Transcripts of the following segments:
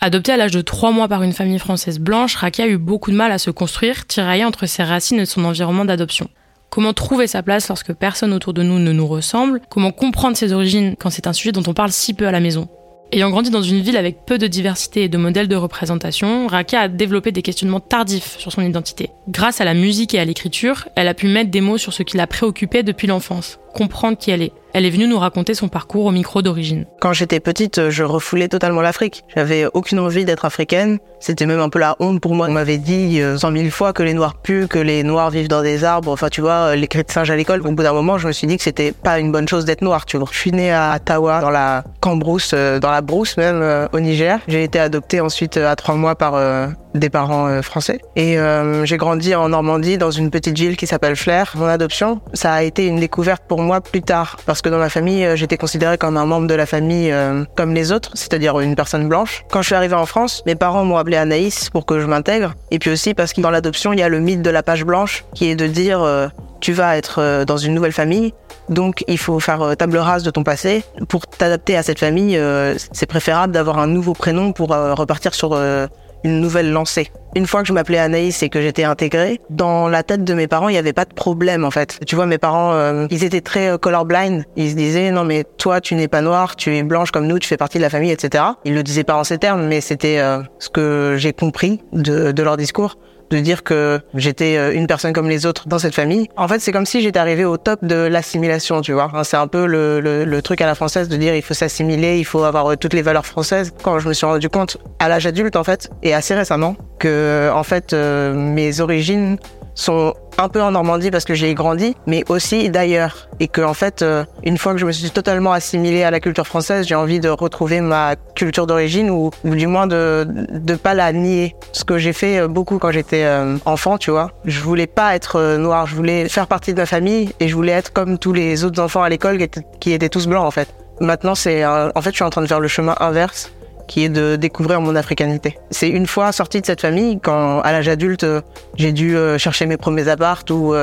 Adoptée à l'âge de 3 mois par une famille française blanche, Rakia eut beaucoup de mal à se construire, tiraillée entre ses racines et son environnement d'adoption. Comment trouver sa place lorsque personne autour de nous ne nous ressemble ? Comment comprendre ses origines quand c'est un sujet dont on parle si peu à la maison ? Ayant grandi dans une ville avec peu de diversité et de modèles de représentation, Rakia a développé des questionnements tardifs sur son identité. Grâce à la musique et à l'écriture, elle a pu mettre des mots sur ce qui la préoccupait depuis l'enfance, comprendre qui elle est. Elle est venue nous raconter son parcours au micro d'origine. Quand j'étais petite, je refoulais totalement l'Afrique. J'avais aucune envie d'être africaine. C'était même un peu la honte pour moi. On m'avait dit 100 000 fois que les Noirs puent, que les Noirs vivent dans des arbres. Enfin, tu vois, les cris de singe à l'école. Au bout d'un moment, je me suis dit que c'était pas une bonne chose d'être noire, tu vois. Je suis née à Ottawa, dans la cambrousse, dans la brousse même, au Niger. J'ai été adoptée ensuite à 3 mois par des parents français. Et j'ai grandi en Normandie, dans une petite ville qui s'appelle Flers. Mon adoption, ça a été une découverte pour moi plus tard, parce que dans ma famille, j'étais considérée comme un membre de la famille comme les autres, c'est-à-dire une personne blanche. Quand je suis arrivée en France, mes parents m'ont appelée Anaïs pour que je m'intègre. Et puis aussi parce que dans l'adoption, il y a le mythe de la page blanche, qui est de dire tu vas être dans une nouvelle famille, donc il faut faire table rase de ton passé. Pour t'adapter à cette famille, c'est préférable d'avoir un nouveau prénom pour repartir sur une nouvelle lancée. Une fois que je m'appelais Anaïs et que j'étais intégrée, dans la tête de mes parents, il n'y avait pas de problème en fait. Tu vois, mes parents, ils étaient très colorblind. Ils se disaient « Non mais toi, tu n'es pas noire, tu es blanche comme nous, tu fais partie de la famille, etc. » Ils le disaient pas en ces termes, mais c'était ce que j'ai compris de leur discours, de dire que j'étais une personne comme les autres dans cette famille. En fait, c'est comme si j'étais arrivée au top de l'assimilation, tu vois. C'est un peu le truc à la française de dire il faut s'assimiler, il faut avoir toutes les valeurs françaises. Quand je me suis rendu compte, à l'âge adulte en fait, et assez récemment, que en fait mes origines sont un peu en Normandie parce que j'ai grandi, mais aussi d'ailleurs. Et que en fait, une fois que je me suis totalement assimilée à la culture française, j'ai envie de retrouver ma culture d'origine ou du moins de pas la nier. Ce que j'ai fait beaucoup quand j'étais enfant, tu vois. Je voulais pas être noire, je voulais faire partie de ma famille et je voulais être comme tous les autres enfants à l'école qui étaient tous blancs en fait. Maintenant, en fait, je suis en train de faire le chemin inverse, qui est de découvrir mon africanité. C'est une fois sortie de cette famille, quand à l'âge adulte, j'ai dû chercher mes premiers apparts ou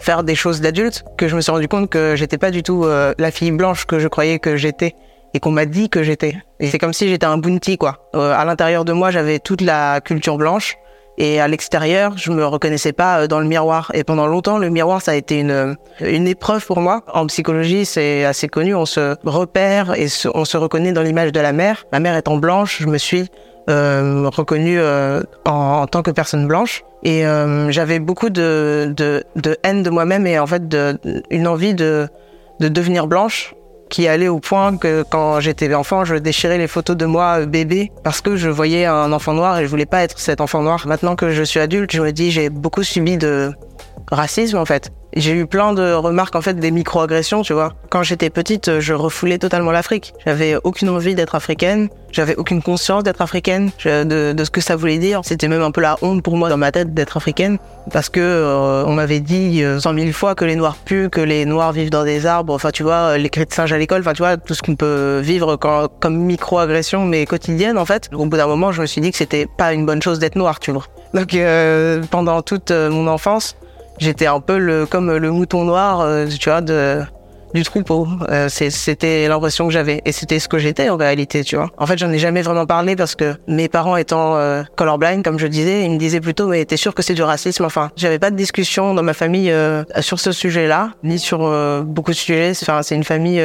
faire des choses d'adulte, que je me suis rendu compte que j'étais pas du tout la fille blanche que je croyais que j'étais et qu'on m'a dit que j'étais. Et c'est comme si j'étais un bounty, quoi. À l'intérieur de moi, j'avais toute la culture blanche et à l'extérieur, je me reconnaissais pas dans le miroir. Et pendant longtemps, le miroir, ça a été une épreuve pour moi. En psychologie, c'est assez connu, on se repère et on se reconnaît dans l'image de la mère. Ma mère étant blanche, je me suis reconnue en tant que personne blanche. Et j'avais beaucoup de haine de moi-même et en fait une envie de devenir blanche, qui allait au point que quand j'étais enfant, je déchirais les photos de moi bébé parce que je voyais un enfant noir et je voulais pas être cet enfant noir. Maintenant que je suis adulte, je me dis j'ai beaucoup subi de racisme en fait. J'ai eu plein de remarques en fait des micro-agressions, tu vois. Quand j'étais petite, je refoulais totalement l'Afrique. J'avais aucune envie d'être africaine, j'avais aucune conscience d'être africaine, de ce que ça voulait dire. C'était même un peu la honte pour moi dans ma tête d'être africaine parce que on m'avait dit 100 000 fois que les Noirs puent, que les Noirs vivent dans des arbres, enfin tu vois, les cris de singe à l'école, enfin tu vois, tout ce qu'on peut vivre comme micro-agression mais quotidienne en fait. Au bout d'un moment, je me suis dit que c'était pas une bonne chose d'être noire, tu vois. Donc pendant toute mon enfance, j'étais un peu comme le mouton noir, tu vois, du troupeau. C'était l'impression que j'avais. Et c'était ce que j'étais en réalité, tu vois. En fait, j'en ai jamais vraiment parlé parce que mes parents étant colorblind, comme je disais, ils me disaient plutôt « mais t'es sûr que c'est du racisme ?» Enfin, j'avais pas de discussion dans ma famille sur ce sujet-là, ni sur beaucoup de sujets. Enfin, c'est une famille...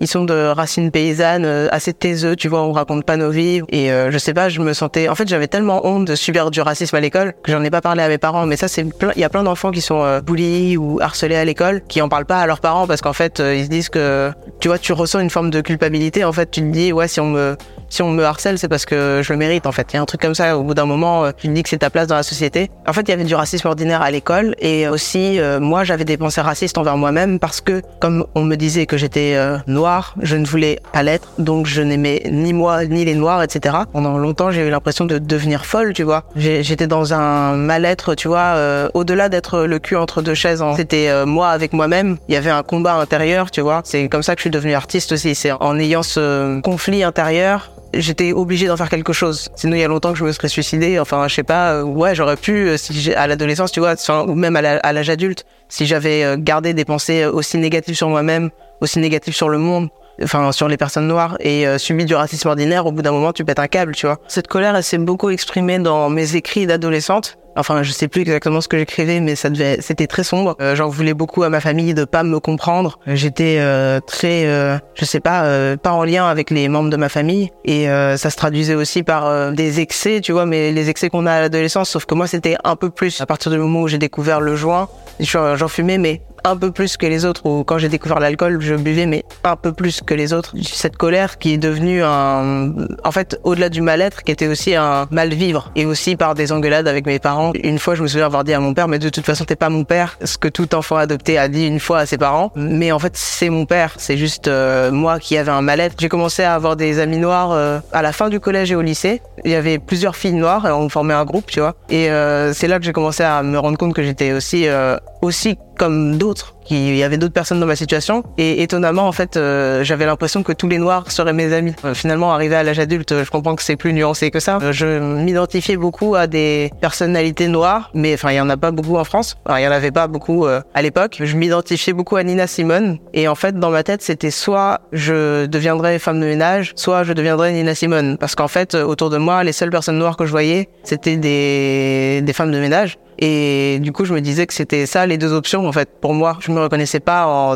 Ils sont de racines paysannes, assez taiseux, tu vois, on raconte pas nos vies. Et je sais pas, je me sentais... En fait, j'avais tellement honte de subir du racisme à l'école que j'en ai pas parlé à mes parents. Mais ça, il y a plein d'enfants qui sont bullies ou harcelés à l'école, qui en parlent pas à leurs parents parce qu'en fait, ils se disent que... Tu vois, tu ressens une forme de culpabilité. En fait, tu te dis, ouais, si on me harcèle, c'est parce que je le mérite, en fait. Il y a un truc comme ça, au bout d'un moment, tu te dis que c'est ta place dans la société. En fait, il y avait du racisme ordinaire à l'école. Et aussi, moi, j'avais des pensées racistes envers moi-même parce que, comme on me disait que j'étais noire, je ne voulais pas l'être, donc je n'aimais ni moi ni les noirs, etc. Pendant longtemps, j'ai eu l'impression de devenir folle, tu vois. J'étais dans un mal-être, tu vois, au-delà d'être le cul entre deux chaises. C'était moi avec moi-même. Il y avait un combat intérieur, tu vois. C'est comme ça que je suis devenue artiste aussi. C'est en ayant ce conflit intérieur, j'étais obligée d'en faire quelque chose. Sinon, il y a longtemps que je me serais suicidée. Enfin, je sais pas. Ouais, j'aurais pu, à l'adolescence, tu vois, ou même à l'âge adulte, si j'avais gardé des pensées aussi négatives sur moi-même, aussi négatif sur le monde, enfin sur les personnes noires et subis du racisme ordinaire, au bout d'un moment tu pètes un câble, tu vois. Cette colère, elle s'est beaucoup exprimée dans mes écrits d'adolescente. Enfin, je sais plus exactement ce que j'écrivais, mais c'était très sombre. J'en voulais beaucoup à ma famille de pas me comprendre. J'étais pas en lien avec les membres de ma famille, et ça se traduisait aussi par des excès, tu vois, mais les excès qu'on a à l'adolescence, sauf que moi c'était un peu plus. À partir du moment où j'ai découvert le joint, j'en fumais mais un peu plus que les autres, ou quand j'ai découvert l'alcool, je buvais mais un peu plus que les autres. Cette colère qui est devenue en fait, au-delà du mal-être, qui était aussi un mal-vivre, et aussi par des engueulades avec mes parents. Une fois, je me souviens avoir dit à mon père, mais de toute façon, t'es pas mon père. Ce que tout enfant adopté a dit une fois à ses parents. Mais en fait, c'est mon père. C'est juste moi qui avais un mal-être. J'ai commencé à avoir des amis noirs à la fin du collège et au lycée. Il y avait plusieurs filles noires, et on formait un groupe, tu vois. Et c'est là que j'ai commencé à me rendre compte que j'étais aussi comme d'autres, qu'il y avait d'autres personnes dans ma situation. Et étonnamment, en fait, j'avais l'impression que tous les noirs seraient mes amis. Finalement, arrivé à l'âge adulte, je comprends que c'est plus nuancé que ça. Je m'identifiais beaucoup à des personnalités noires, mais enfin, il y en a pas beaucoup en France. Enfin, il y en avait pas beaucoup à l'époque. Je m'identifiais beaucoup à Nina Simone. Et en fait, dans ma tête, c'était soit je deviendrais femme de ménage, soit je deviendrais Nina Simone. Parce qu'en fait, autour de moi, les seules personnes noires que je voyais, c'était des femmes de ménage. Et du coup, je me disais que c'était ça les deux options, en fait, pour moi. Je me reconnaissais pas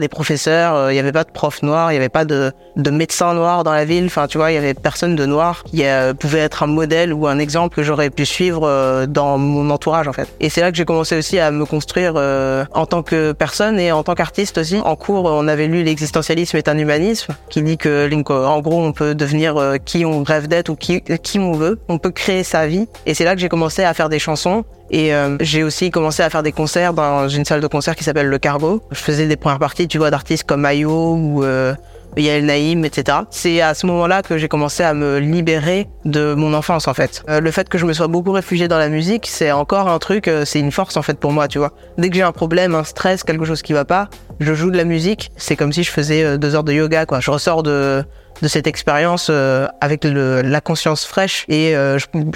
des professeurs, il y avait pas de profs noirs, il y avait pas de médecins noirs dans la ville, enfin tu vois, il y avait personne de noir qui pouvait être un modèle ou un exemple que j'aurais pu suivre dans mon entourage, en fait. Et c'est là que j'ai commencé aussi à me construire en tant que personne et en tant qu'artiste aussi. En cours, on avait lu L'existentialisme est un humanisme, qui dit que en gros, on peut devenir qui on rêve d'être ou qui on veut, on peut créer sa vie. Et c'est là que j'ai commencé à faire des chansons. Et j'ai aussi commencé à faire des concerts dans une salle de concert qui s'appelle Le Cargo. Je faisais des premières parties, tu vois, d'artistes comme Ayo ou Yael Naïm, etc. C'est à ce moment-là que j'ai commencé à me libérer de mon enfance, en fait. Le fait que je me sois beaucoup réfugiée dans la musique, c'est encore un truc, c'est une force, en fait, pour moi, tu vois. Dès que j'ai un problème, un stress, quelque chose qui va pas, je joue de la musique. C'est comme si je faisais 2 heures de yoga, quoi. Je ressors de cette expérience avec la conscience fraîche, et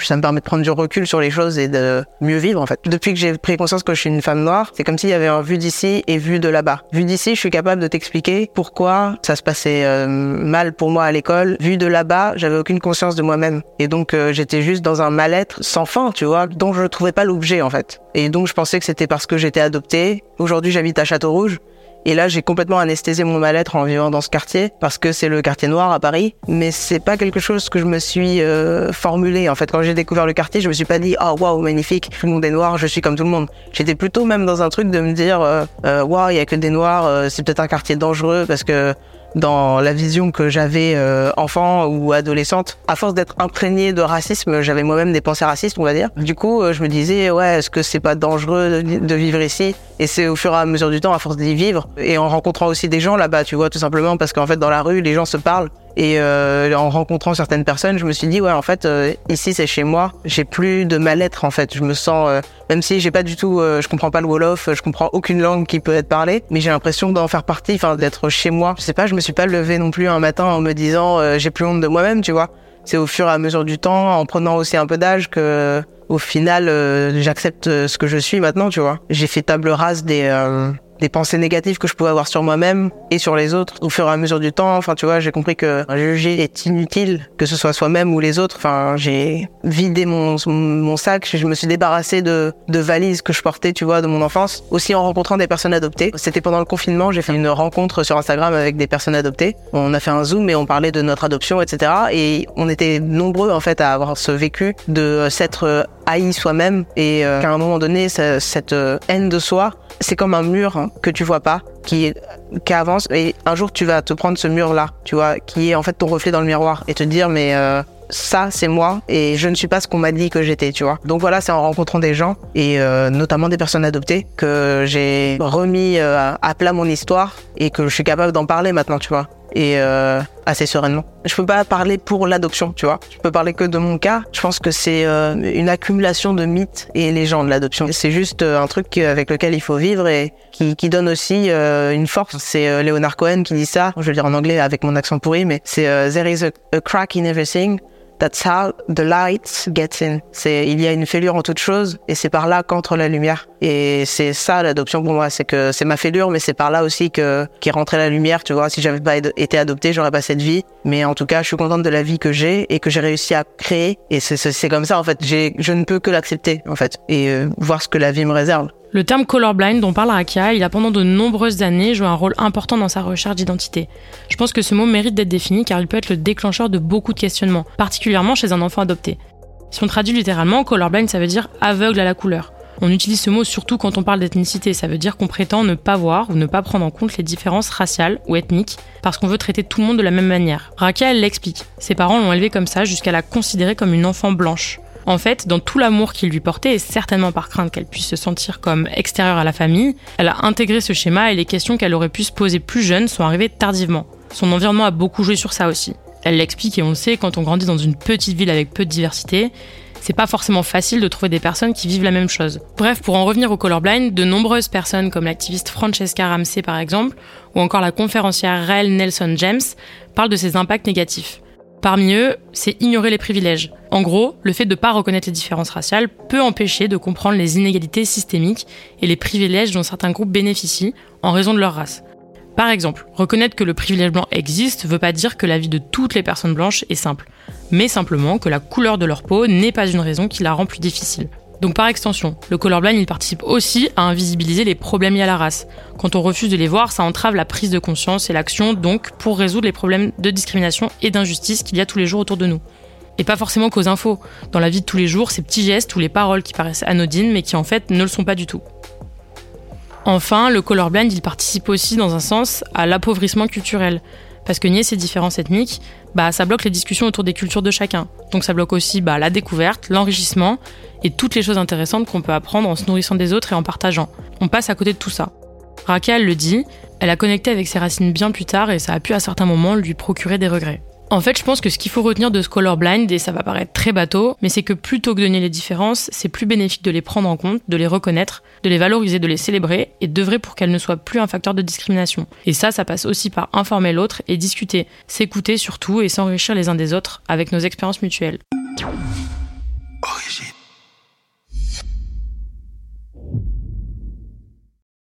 ça me permet de prendre du recul sur les choses et de mieux vivre, en fait. Depuis que j'ai pris conscience que je suis une femme noire, c'est comme s'il y avait un vu d'ici et vu de là-bas. Vu d'ici, je suis capable de t'expliquer pourquoi ça se passait mal pour moi à l'école. Vu de là-bas, j'avais aucune conscience de moi-même, et donc j'étais juste dans un mal-être sans fin, tu vois, dont je trouvais pas l'objet, en fait. Et donc je pensais que c'était parce que j'étais adoptée. Aujourd'hui, j'habite à Château-Rouge. Et là, j'ai complètement anesthésié mon mal-être en vivant dans ce quartier, parce que c'est le quartier noir à Paris. Mais c'est pas quelque chose que je me suis formulé. En fait, quand j'ai découvert le quartier, je me suis pas dit « Ah, waouh, magnifique, tout le monde est noir, je suis comme tout le monde ». J'étais plutôt même dans un truc de me dire « Waouh, il y a que des noirs, c'est peut-être un quartier dangereux » parce que dans la vision que j'avais enfant ou adolescente, à force d'être imprégnée de racisme, j'avais moi-même des pensées racistes, on va dire. Du coup, je me disais, ouais, est-ce que c'est pas dangereux de vivre ici? Et c'est au fur et à mesure du temps, à force d'y vivre, et en rencontrant aussi des gens là-bas, tu vois, tout simplement, parce qu'en fait, dans la rue, les gens se parlent. Et en rencontrant certaines personnes, je me suis dit ouais, en fait ici c'est chez moi, j'ai plus de mal-être, en fait. Je me sens même si j'ai pas du tout je comprends pas le Wolof, je comprends aucune langue qui peut être parlée, mais j'ai l'impression d'en faire partie, enfin d'être chez moi. Je sais pas, je me suis pas levée non plus un matin en me disant j'ai plus honte de moi-même, tu vois. C'est au fur et à mesure du temps, en prenant aussi un peu d'âge, que au final j'accepte ce que je suis maintenant, tu vois. J'ai fait table rase des pensées négatives que je pouvais avoir sur moi-même et sur les autres au fur et à mesure du temps. Enfin, tu vois, j'ai compris que juger est inutile, que ce soit soi-même ou les autres. Enfin, j'ai vidé mon sac, je me suis débarrassée de valises que je portais, tu vois, de mon enfance. Aussi en rencontrant des personnes adoptées. C'était pendant le confinement, j'ai fait une rencontre sur Instagram avec des personnes adoptées. On a fait un zoom et on parlait de notre adoption, etc. Et on était nombreux, en fait, à avoir ce vécu de s'être haï soi-même, et qu'à un moment donné, cette haine de soi, c'est comme un mur que tu vois pas, qui avance, et un jour tu vas te prendre ce mur là, tu vois, qui est en fait ton reflet dans le miroir, et te dire mais ça c'est moi, et je ne suis pas ce qu'on m'a dit que j'étais, tu vois. Donc voilà, c'est en rencontrant des gens, et notamment des personnes adoptées, que j'ai remis à plat mon histoire, et que je suis capable d'en parler maintenant, tu vois, et assez sereinement. Je peux pas parler pour l'adoption, tu vois. Je peux parler que de mon cas. Je pense que c'est une accumulation de mythes et légendes, l'adoption. C'est juste un truc avec lequel il faut vivre et qui donne aussi une force. C'est Léonard Cohen qui dit ça. Je vais le dire en anglais avec mon accent pourri, mais c'est « There is a crack in everything ». That's how the light gets in. Il y a une fêlure en toute chose et c'est par là qu'entre la lumière. Et c'est ça l'adoption pour moi, c'est que c'est ma fêlure, mais c'est par là aussi qu'est rentrée la lumière. Tu vois, si j'avais pas été adoptée, j'aurais pas cette vie. Mais en tout cas, je suis contente de la vie que j'ai et que j'ai réussi à créer. Et c'est comme ça en fait. Je ne peux que l'accepter en fait et voir ce que la vie me réserve. Le terme colorblind dont parle Rakia, il a pendant de nombreuses années joué un rôle important dans sa recherche d'identité. Je pense que ce mot mérite d'être défini car il peut être le déclencheur de beaucoup de questionnements, particulièrement chez un enfant adopté. Si on traduit littéralement, colorblind ça veut dire aveugle à la couleur. On utilise ce mot surtout quand on parle d'ethnicité, ça veut dire qu'on prétend ne pas voir ou ne pas prendre en compte les différences raciales ou ethniques parce qu'on veut traiter tout le monde de la même manière. Rakia, elle l'explique, ses parents l'ont élevée comme ça jusqu'à la considérer comme une enfant blanche. En fait, dans tout l'amour qu'il lui portait, et certainement par crainte qu'elle puisse se sentir comme extérieure à la famille, elle a intégré ce schéma et les questions qu'elle aurait pu se poser plus jeune sont arrivées tardivement. Son environnement a beaucoup joué sur ça aussi. Elle l'explique et on le sait, quand on grandit dans une petite ville avec peu de diversité, c'est pas forcément facile de trouver des personnes qui vivent la même chose. Bref, pour en revenir au colorblind, de nombreuses personnes comme l'activiste Francesca Ramsey par exemple, ou encore la conférencière Raelle Nelson-James, parlent de ses impacts négatifs. Parmi eux, c'est ignorer les privilèges. En gros, le fait de ne pas reconnaître les différences raciales peut empêcher de comprendre les inégalités systémiques et les privilèges dont certains groupes bénéficient en raison de leur race. Par exemple, reconnaître que le privilège blanc existe ne veut pas dire que la vie de toutes les personnes blanches est simple, mais simplement que la couleur de leur peau n'est pas une raison qui la rend plus difficile. Donc par extension, le colorblind il participe aussi à invisibiliser les problèmes liés à la race. Quand on refuse de les voir, ça entrave la prise de conscience et l'action donc pour résoudre les problèmes de discrimination et d'injustice qu'il y a tous les jours autour de nous. Et pas forcément qu'aux infos. Dans la vie de tous les jours, ces petits gestes ou les paroles qui paraissent anodines mais qui en fait ne le sont pas du tout. Enfin, le colorblind il participe aussi dans un sens à l'appauvrissement culturel. Parce que nier ces différences ethniques, ça bloque les discussions autour des cultures de chacun. Donc ça bloque aussi la découverte, l'enrichissement et toutes les choses intéressantes qu'on peut apprendre en se nourrissant des autres et en partageant. On passe à côté de tout ça. Rakia, elle le dit, elle a connecté avec ses racines bien plus tard et ça a pu à certains moments lui procurer des regrets. En fait, je pense que ce qu'il faut retenir de ce colorblind, et ça va paraître très bateau, mais c'est que plutôt que de nier les différences, c'est plus bénéfique de les prendre en compte, de les reconnaître, de les valoriser, de les célébrer, et d'œuvrer pour qu'elles ne soient plus un facteur de discrimination. Et ça passe aussi par informer l'autre et discuter, s'écouter surtout et s'enrichir les uns des autres avec nos expériences mutuelles.